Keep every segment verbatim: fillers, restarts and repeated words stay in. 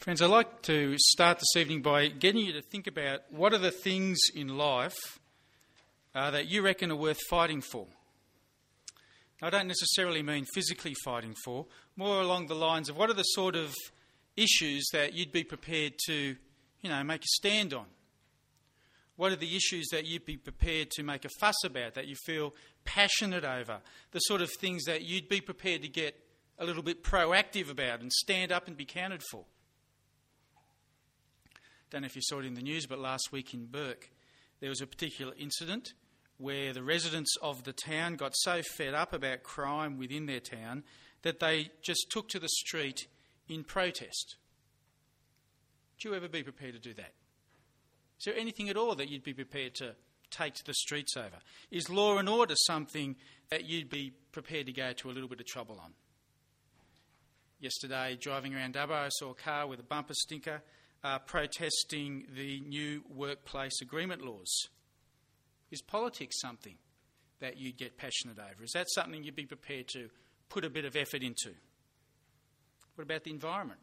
Friends, I'd like to start this evening by getting you to think about what are the things in life uh, that you reckon are worth fighting for. Now, I don't necessarily mean physically fighting for, more along the lines of what are the sort of issues that you'd be prepared to, you know, make a stand on? What are the issues that you'd be prepared to make a fuss about, that you feel passionate over? The sort of things that you'd be prepared to get a little bit proactive about and stand up and be counted for. Don't know if you saw it in the news, but last week in Bourke, there was a particular incident where the residents of the town got so fed up about crime within their town that they just took to the street in protest. Would you ever be prepared to do that? Is there anything at all that you'd be prepared to take to the streets over? Is law and order something that you'd be prepared to go to a little bit of trouble on? Yesterday, driving around Dubbo, I saw a car with a bumper stinker Uh, protesting the new workplace agreement laws. Is politics something that you'd get passionate over? Is that something you'd be prepared to put a bit of effort into? What about the environment?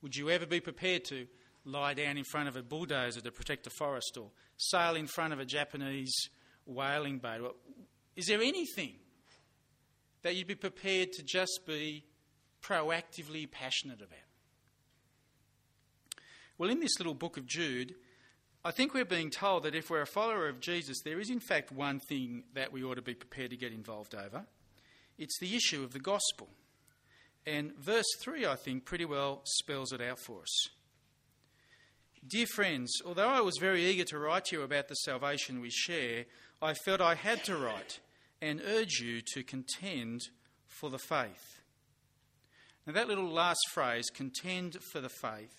Would you ever be prepared to lie down in front of a bulldozer to protect a forest or sail in front of a Japanese whaling boat? Is there anything that you'd be prepared to just be proactively passionate about? Well, in this little book of Jude, I think we're being told that if we're a follower of Jesus, there is in fact one thing that we ought to be prepared to get involved over. It's the issue of the gospel. And verse three, I think, pretty well spells it out for us. Dear friends, although I was very eager to write to you about the salvation we share, I felt I had to write and urge you to contend for the faith. Now, that little last phrase, contend for the faith,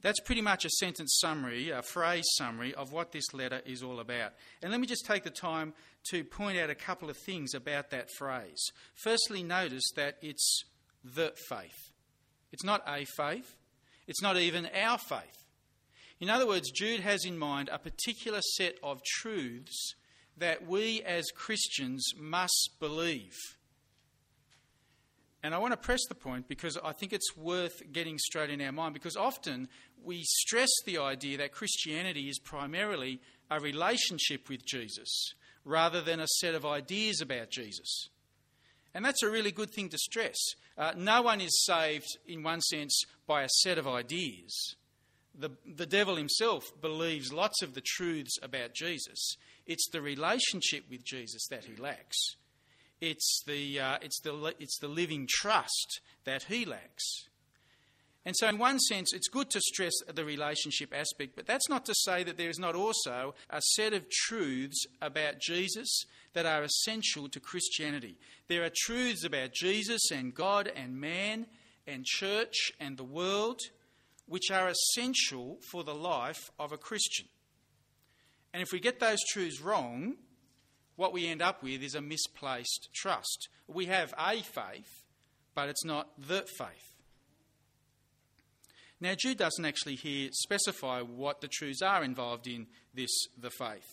that's pretty much a sentence summary, a phrase summary of what this letter is all about. And let me just take the time to point out a couple of things about that phrase. Firstly, notice that it's the faith. It's not a faith. It's not even our faith. In other words, Jude has in mind a particular set of truths that we as Christians must believe. And I want to press the point because I think it's worth getting straight in our mind, because often we stress the idea that Christianity is primarily a relationship with Jesus rather than a set of ideas about Jesus. And that's a really good thing to stress. Uh, no one is saved, in one sense, by a set of ideas. The, the devil himself believes lots of the truths about Jesus. It's the relationship with Jesus that he lacks. It's the, uh, it's, the, it's the living trust that he lacks. And so in one sense, it's good to stress the relationship aspect, but that's not to say that there is not also a set of truths about Jesus that are essential to Christianity. There are truths about Jesus and God and man and church and the world which are essential for the life of a Christian. And if we get those truths wrong, what we end up with is a misplaced trust. We have a faith, but it's not the faith. Now, Jude doesn't actually here specify what the truths are involved in this, the faith.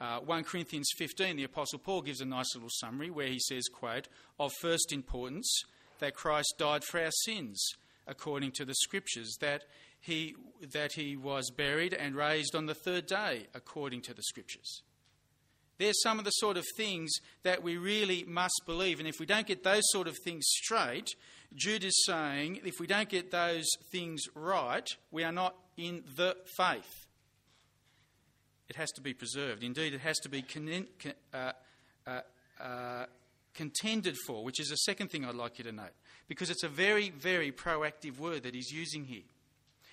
Uh, First Corinthians fifteen, the Apostle Paul gives a nice little summary where he says, quote, "Of first importance that Christ died for our sins, according to the Scriptures, that he, that he was buried and raised on the third day, according to the Scriptures." They're some of the sort of things that we really must believe. And if we don't get those sort of things straight, Jude is saying, if we don't get those things right, we are not in the faith. It has to be preserved. Indeed, it has to be con- con- uh, uh, uh, contended for, which is the second thing I'd like you to note, because it's a very, very proactive word that he's using here.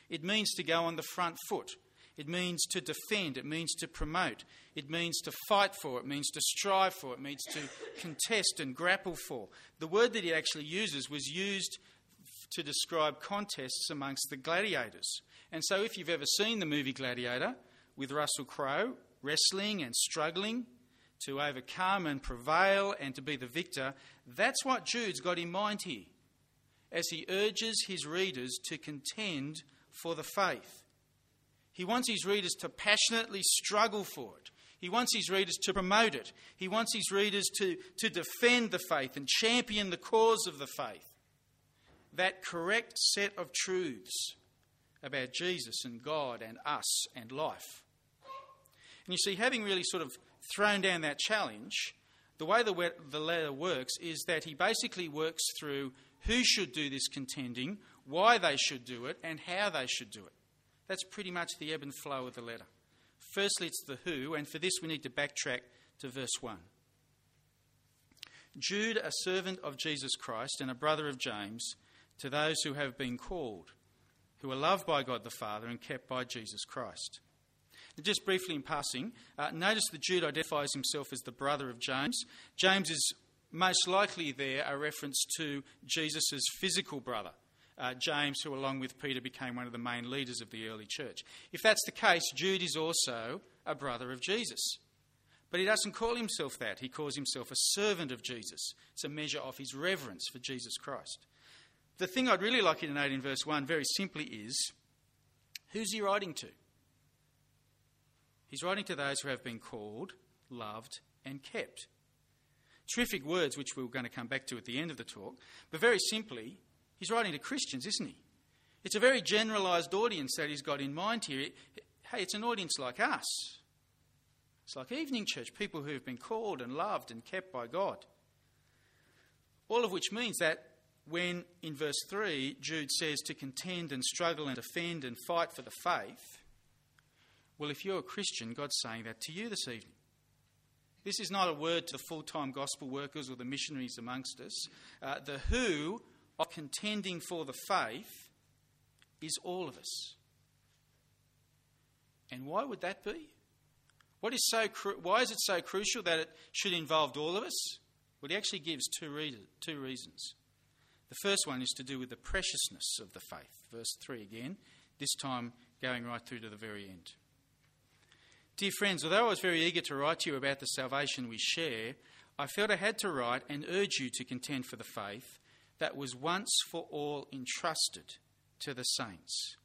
It means to go on the front foot. It means to defend, it means to promote, it means to fight for, it means to strive for, it means to contest and grapple for. The word that he actually uses was used to describe contests amongst the gladiators. And so if you've ever seen the movie Gladiator with Russell Crowe, wrestling and struggling to overcome and prevail and to be the victor, that's what Jude's got in mind here as he urges his readers to contend for the faith. He wants his readers to passionately struggle for it. He wants his readers to promote it. He wants his readers to, to defend the faith and champion the cause of the faith. that correct set of truths about Jesus and God and us and life. And you see, having really sort of thrown down that challenge, the way the, the letter works is that he basically works through who should do this contending, why they should do it, and how they should do it. That's pretty much the ebb and flow of the letter. Firstly, it's the who, and for this we need to backtrack to verse one. Jude, a servant of Jesus Christ and a brother of James, to those who have been called, who are loved by God the Father and kept by Jesus Christ. And just briefly in passing, uh, notice that Jude identifies himself as the brother of James. James is most likely there a reference to Jesus' physical brother, uh, James, who along with Peter became one of the main leaders of the early church. If that's the case, Jude is also a brother of Jesus. But he doesn't call himself that. He calls himself a servant of Jesus. It's a measure of his reverence for Jesus Christ. The thing I'd really like you to note in verse one very simply is, who's he writing to? He's writing to those who have been called, loved and kept. Terrific words, which we're going to come back to at the end of the talk. But very simply, he's writing to Christians, isn't he? It's a very generalised audience that he's got in mind here. Hey, it's an audience like us. It's like evening church, people who have been called and loved and kept by God. All of which means that when, in verse three, Jude says to contend and struggle and defend and fight for the faith, well, if you're a Christian, God's saying that to you this evening. This is not a word to the full-time gospel workers or the missionaries amongst us. Uh, the who of contending for the faith is all of us. And why would that be? What is so cru- why is it so crucial that it should involve all of us? Well, he actually gives two, re- two reasons. The first one is to do with the preciousness of the faith. Verse three again, this time going right through to the very end. Dear friends, although I was very eager to write to you about the salvation we share, I felt I had to write and urge you to contend for the faith that was once for all entrusted to the saints.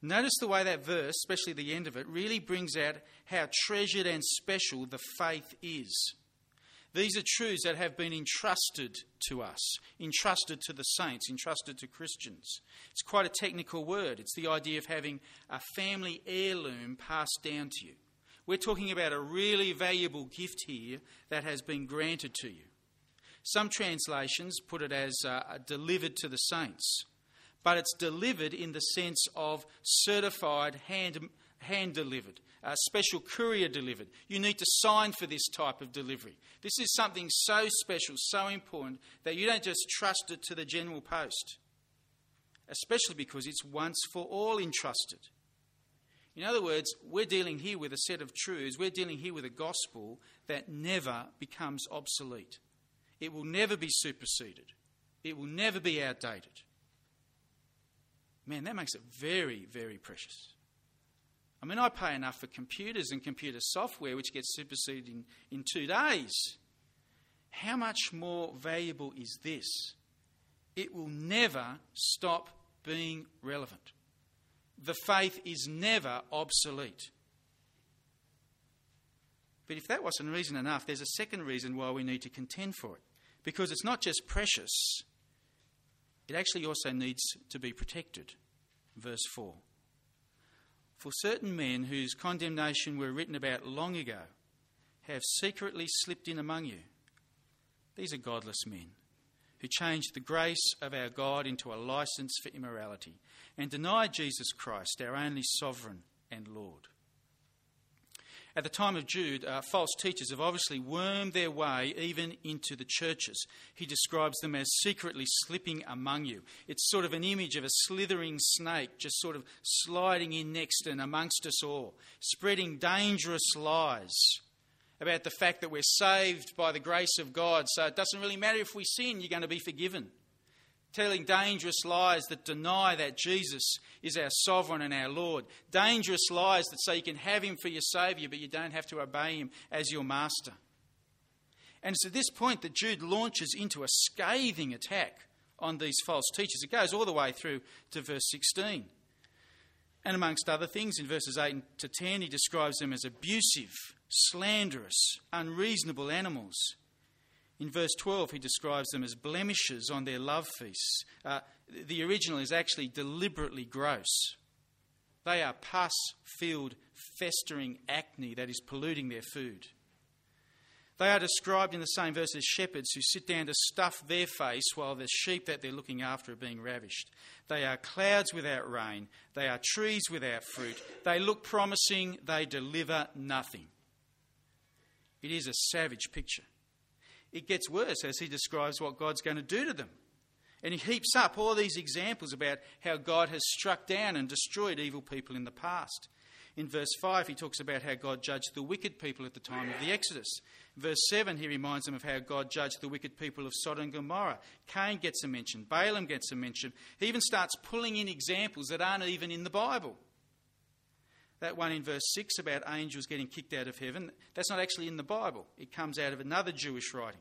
Notice the way that verse, especially the end of it, really brings out how treasured and special the faith is. These are truths that have been entrusted to us, entrusted to the saints, entrusted to Christians. It's quite a technical word. It's the idea of having a family heirloom passed down to you. We're talking about a really valuable gift here that has been granted to you. Some translations put it as uh, delivered to the saints. But it's delivered in the sense of certified, hand, hand-delivered, uh, special courier delivered. You need to sign for this type of delivery. This is something so special, so important, that you don't just trust it to the general post, especially because it's once for all entrusted. In other words, we're dealing here with a set of truths, we're dealing here with a gospel that never becomes obsolete. It will never be superseded. It will never be outdated. Man, that makes it very, very precious. I mean, I pay enough for computers and computer software, which gets superseded in, in two days. How much more valuable is this? It will never stop being relevant. The faith is never obsolete. But if that wasn't reason enough, there's a second reason why we need to contend for it. Because it's not just precious. It actually also needs to be protected. Verse four. For certain men whose condemnation were written about long ago have secretly slipped in among you. These are godless men who changed the grace of our God into a license for immorality and denied Jesus Christ, our only sovereign and Lord. At the time of Jude, uh, false teachers have obviously wormed their way even into the churches. He describes them as secretly slipping among you. It's sort of an image of a slithering snake just sort of sliding in next and amongst us all, spreading dangerous lies about the fact that we're saved by the grace of God, so it doesn't really matter if we sin, you're going to be forgiven. Telling dangerous lies that deny that Jesus is our sovereign and our Lord. Dangerous lies that say you can have him for your saviour, but you don't have to obey him as your master. And it's at this point that Jude launches into a scathing attack on these false teachers. It goes all the way through to verse sixteen. And amongst other things, in verses eight to ten, he describes them as abusive, slanderous, unreasonable animals. In verse twelve, he describes them as blemishes on their love feasts. Uh, the original is actually deliberately gross. They are pus-filled, festering acne that is polluting their food. They are described in the same verse as shepherds who sit down to stuff their face while the sheep that they're looking after are being ravished. They are clouds without rain. They are trees without fruit. They look promising. They deliver nothing. It is a savage picture. It gets worse as he describes what God's going to do to them. And he heaps up all these examples about how God has struck down and destroyed evil people in the past. In verse five, he talks about how God judged the wicked people at the time of the Exodus. In verse seven, he reminds them of how God judged the wicked people of Sodom and Gomorrah. Cain gets a mention. Balaam gets a mention. He even starts pulling in examples that aren't even in the Bible. That one in verse six about angels getting kicked out of heaven, that's not actually in the Bible. It comes out of another Jewish writing.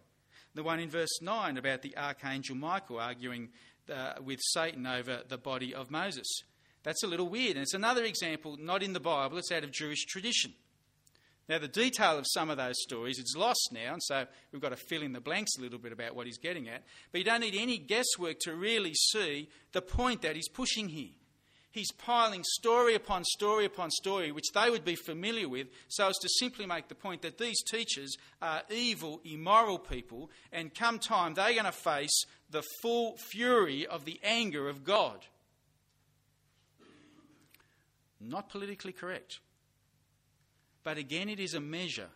The one in verse nine about the archangel Michael arguing uh, with Satan over the body of Moses. That's a little weird, and it's another example not in the Bible, it's out of Jewish tradition. Now, the detail of some of those stories, it's lost now, and so we've got to fill in the blanks a little bit about what he's getting at. But you don't need any guesswork to really see the point that he's pushing here. He's piling story upon story upon story, which they would be familiar with, so as to simply make the point that these teachers are evil, immoral people, and come time they're going to face the full fury of the anger of God. Not politically correct. But again, it is a measure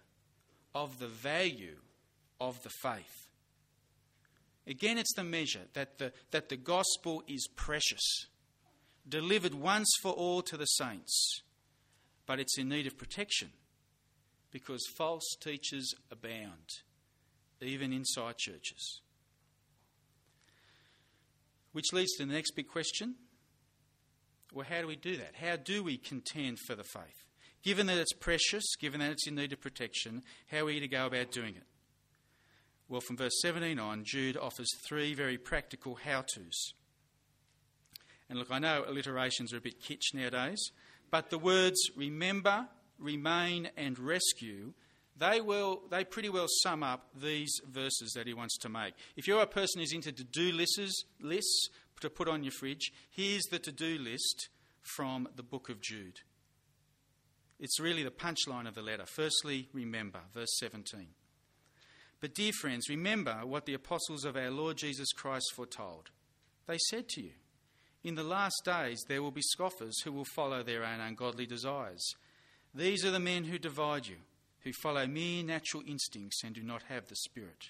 of the value of the faith. Again, it's the measure that the, that the gospel is precious, delivered once for all to the saints, but it's in need of protection because false teachers abound, even inside churches. Which leads to the next big question. Well, how do we do that? How do we contend for the faith? Given that it's precious, given that it's in need of protection, how are we to go about doing it? Well, from verse seventeen on, Jude offers three very practical how-tos. And look, I know alliterations are a bit kitsch nowadays, but the words remember, remain and rescue, they will, they pretty well sum up these verses that he wants to make. If you're a person who's into to-do lists, lists to put on your fridge, here's the to-do list from the book of Jude. It's really the punchline of the letter. Firstly, remember, verse seventeen. But dear friends, remember what the apostles of our Lord Jesus Christ foretold. They said to you, in the last days there will be scoffers who will follow their own ungodly desires. These are the men who divide you, who follow mere natural instincts and do not have the Spirit.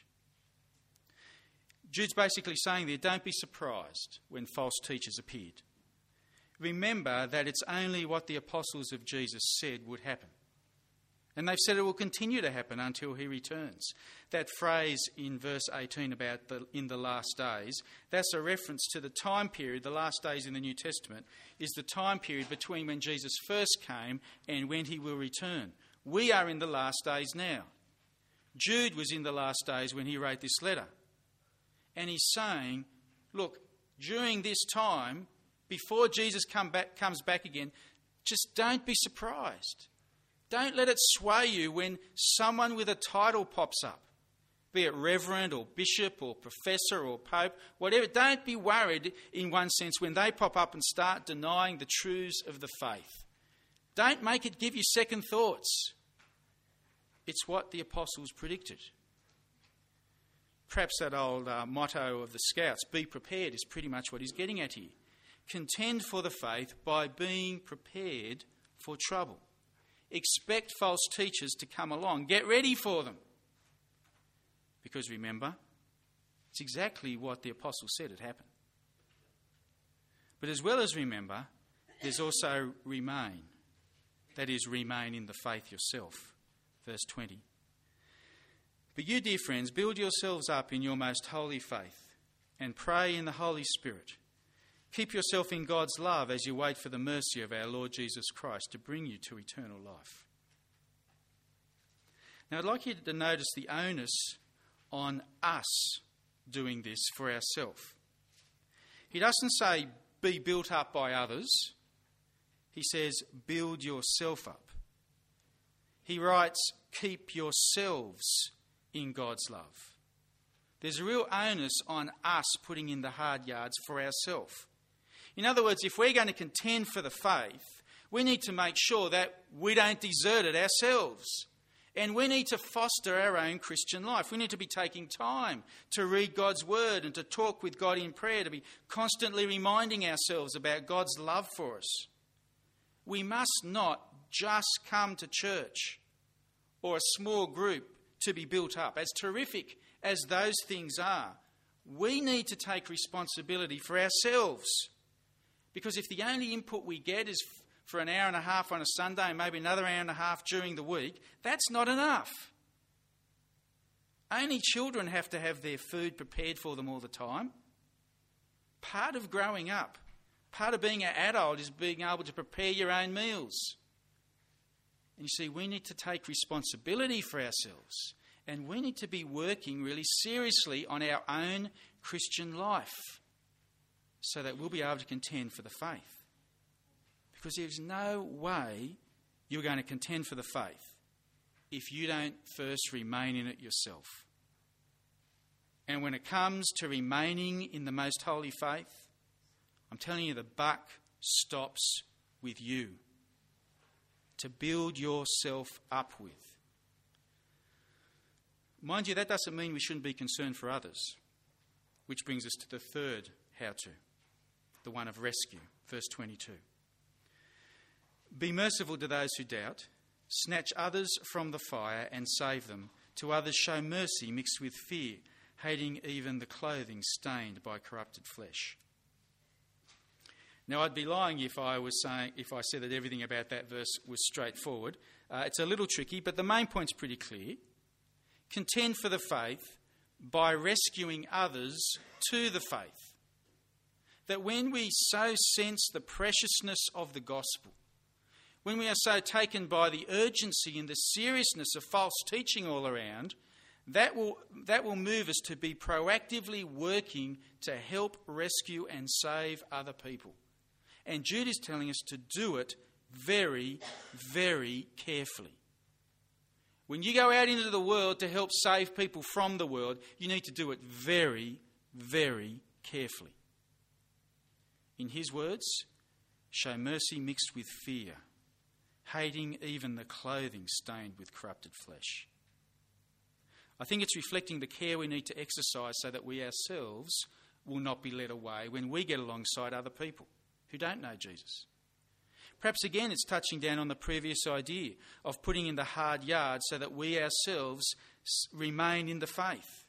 Jude's basically saying there, don't be surprised when false teachers appeared. Remember that it's only what the apostles of Jesus said would happen. And they've said it will continue to happen until he returns. That phrase in verse eighteen about the, in the last days, that's a reference to the time period, the last days in the New Testament, is the time period between when Jesus first came and when he will return. We are in the last days now. Jude was in the last days when he wrote this letter. And he's saying, look, during this time, before Jesus come back, comes back again, just don't be surprised. Don't let it sway you when someone with a title pops up, be it reverend or bishop or professor or pope, whatever. Don't be worried in one sense when they pop up and start denying the truths of the faith. Don't make it give you second thoughts. It's what the apostles predicted. Perhaps that old uh, motto of the Scouts, be prepared, is pretty much what he's getting at here. Contend for the faith by being prepared for trouble. Expect false teachers to come along. Get ready for them. Because remember, it's exactly what the apostle said had happened. But as well as remember, there's also remain. That is, remain in the faith yourself. Verse twenty. But you, dear friends, build yourselves up in your most holy faith and pray in the Holy Spirit. Keep yourself in God's love as you wait for the mercy of our Lord Jesus Christ to bring you to eternal life. Now, I'd like you to notice the onus on us doing this for ourselves. He doesn't say, be built up by others. He says, build yourself up. He writes, keep yourselves in God's love. There's a real onus on us putting in the hard yards for ourselves. In other words, if we're going to contend for the faith, we need to make sure that we don't desert it ourselves. And we need to foster our own Christian life. We need to be taking time to read God's word and to talk with God in prayer, to be constantly reminding ourselves about God's love for us. We must not just come to church or a small group to be built up. As terrific as those things are, we need to take responsibility for ourselves. Because if the only input we get is for an hour and a half on a Sunday and maybe another hour and a half during the week, that's not enough. Only children have to have their food prepared for them all the time. Part of growing up, part of being an adult, is being able to prepare your own meals. And you see, we need to take responsibility for ourselves, and we need to be working really seriously on our own Christian life so that we'll be able to contend for the faith. Because there's no way you're going to contend for the faith if you don't first remain in it yourself. And when it comes to remaining in the most holy faith, I'm telling you, the buck stops with you to build yourself up with. Mind you, that doesn't mean we shouldn't be concerned for others, which brings us to the third how-to, the one of rescue, verse twenty-two. Be merciful to those who doubt, snatch others from the fire and save them. To others show mercy mixed with fear, hating even the clothing stained by corrupted flesh. Now, I'd be lying if I was saying if I said that everything about that verse was straightforward. Uh, it's a little tricky, but the main point's pretty clear. Contend for the faith by rescuing others to the faith. That when we so sense the preciousness of the gospel, when we are so taken by the urgency and the seriousness of false teaching all around, that will, that will move us to be proactively working to help rescue and save other people. And Jude is telling us to do it very, very carefully. When you go out into the world to help save people from the world, you need to do it very, very carefully. In his words, show mercy mixed with fear, hating even the clothing stained with corrupted flesh. I think it's reflecting the care we need to exercise so that we ourselves will not be led away when we get alongside other people who don't know Jesus. Perhaps again it's touching down on the previous idea of putting in the hard yards so that we ourselves remain in the faith,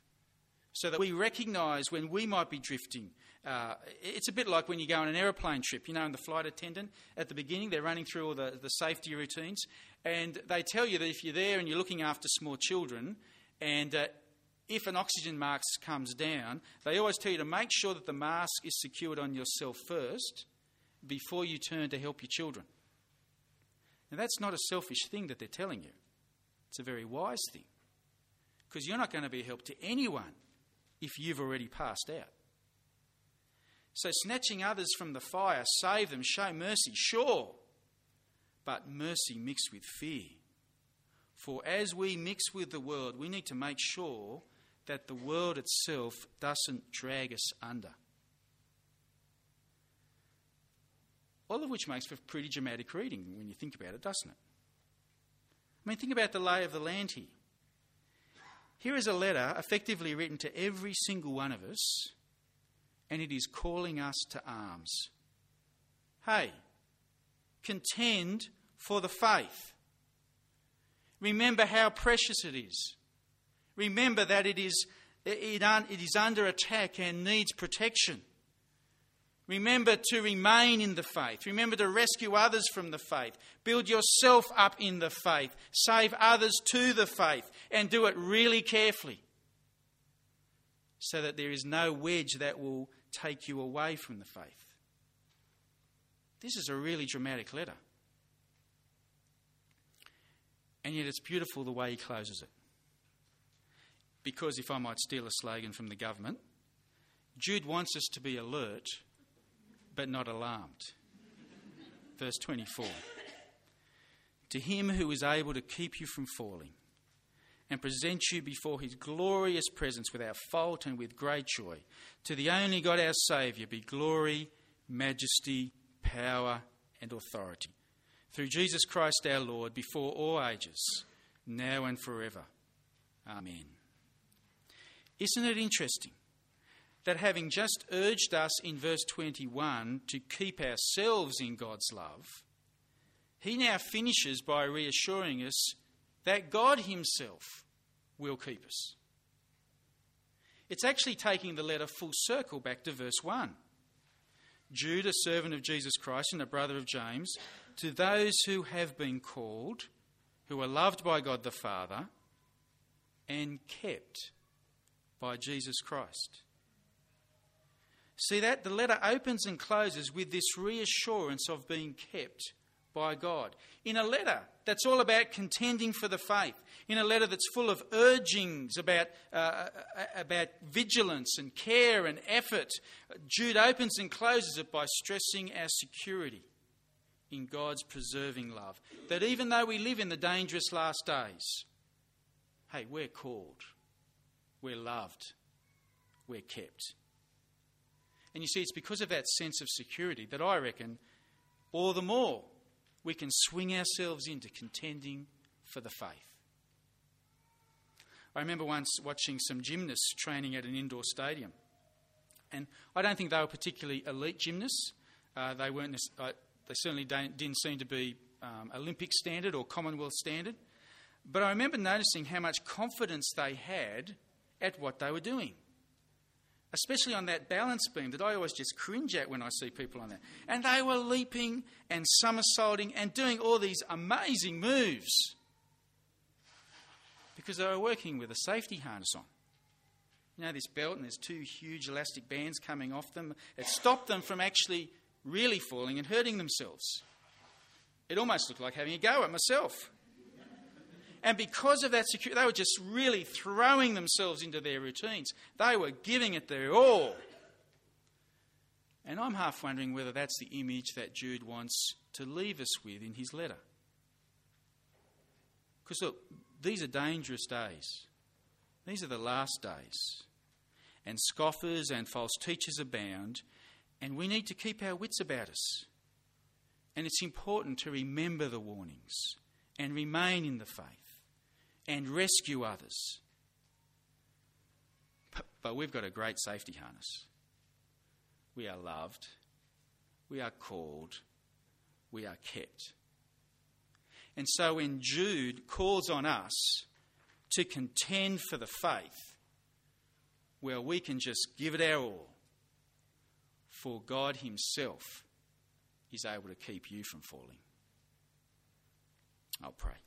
so that we recognise when we might be drifting. Uh, it's a bit like when you go on an aeroplane trip, you know, and the flight attendant, at the beginning, they're running through all the, the safety routines, and they tell you that if you're there and you're looking after small children, and uh, if an oxygen mask comes down, they always tell you to make sure that the mask is secured on yourself first before you turn to help your children. Now, that's not a selfish thing that they're telling you. It's a very wise thing, because you're not going to be a help to anyone if you've already passed out. So snatching others from the fire, save them, show mercy, sure, but mercy mixed with fear. For as we mix with the world, we need to make sure that the world itself doesn't drag us under. All of which makes for pretty dramatic reading when you think about it, doesn't it? I mean, think about the lay of the land here. Here is a letter effectively written to every single one of us, and it is calling us to arms. Hey, contend for the faith. Remember how precious it is. Remember that it is, it, un, it is under attack and needs protection. Remember to remain in the faith. Remember to rescue others from the faith. Build yourself up in the faith. Save others to the faith. And do it really carefully so that there is no wedge that will take you away from the faith. This is a really dramatic letter. And yet it's beautiful the way he closes it. Because if I might steal a slogan from the government, Jude wants us to be alert but not alarmed. Verse twenty-four. To him who is able to keep you from falling and present you before his glorious presence without fault and with great joy. To the only God our Saviour be glory, majesty, power and authority, through Jesus Christ our Lord, before all ages, now and forever. Amen. Isn't it interesting that having just urged us in verse twenty-one to keep ourselves in God's love, he now finishes by reassuring us that God himself will keep us. It's actually taking the letter full circle back to verse one. Jude, a servant of Jesus Christ and a brother of James, to those who have been called, who are loved by God the Father and kept by Jesus Christ. See that? The letter opens and closes with this reassurance of being kept by God. In a letter that's all about contending for the faith, in a letter that's full of urgings about, uh, about vigilance and care and effort, Jude opens and closes it by stressing our security in God's preserving love. That even though we live in the dangerous last days, hey, we're called, we're loved, we're kept. And you see, it's because of that sense of security that I reckon all the more we can swing ourselves into contending for the faith. I remember once watching some gymnasts training at an indoor stadium. And I don't think they were particularly elite gymnasts. Uh, they weren't. Uh, they certainly don't, didn't seem to be um, Olympic standard or Commonwealth standard. But I remember noticing how much confidence they had at what they were doing, especially on that balance beam that I always just cringe at when I see people on that. And they were leaping and somersaulting and doing all these amazing moves because they were working with a safety harness on. You know, this belt, and there's two huge elastic bands coming off them. It stopped them from actually really falling and hurting themselves. It almost looked like having a go at myself. And because of that security, they were just really throwing themselves into their routines. They were giving it their all. And I'm half wondering whether that's the image that Jude wants to leave us with in his letter. Because look, these are dangerous days. These are the last days. And scoffers and false teachers abound. And we need to keep our wits about us. And it's important to remember the warnings and remain in the faith and rescue others. But, but we've got a great safety harness. We are loved. We are called. We are kept. And so when Jude calls on us to contend for the faith, well, we can just give it our all. For God himself is able to keep you from falling. I'll pray.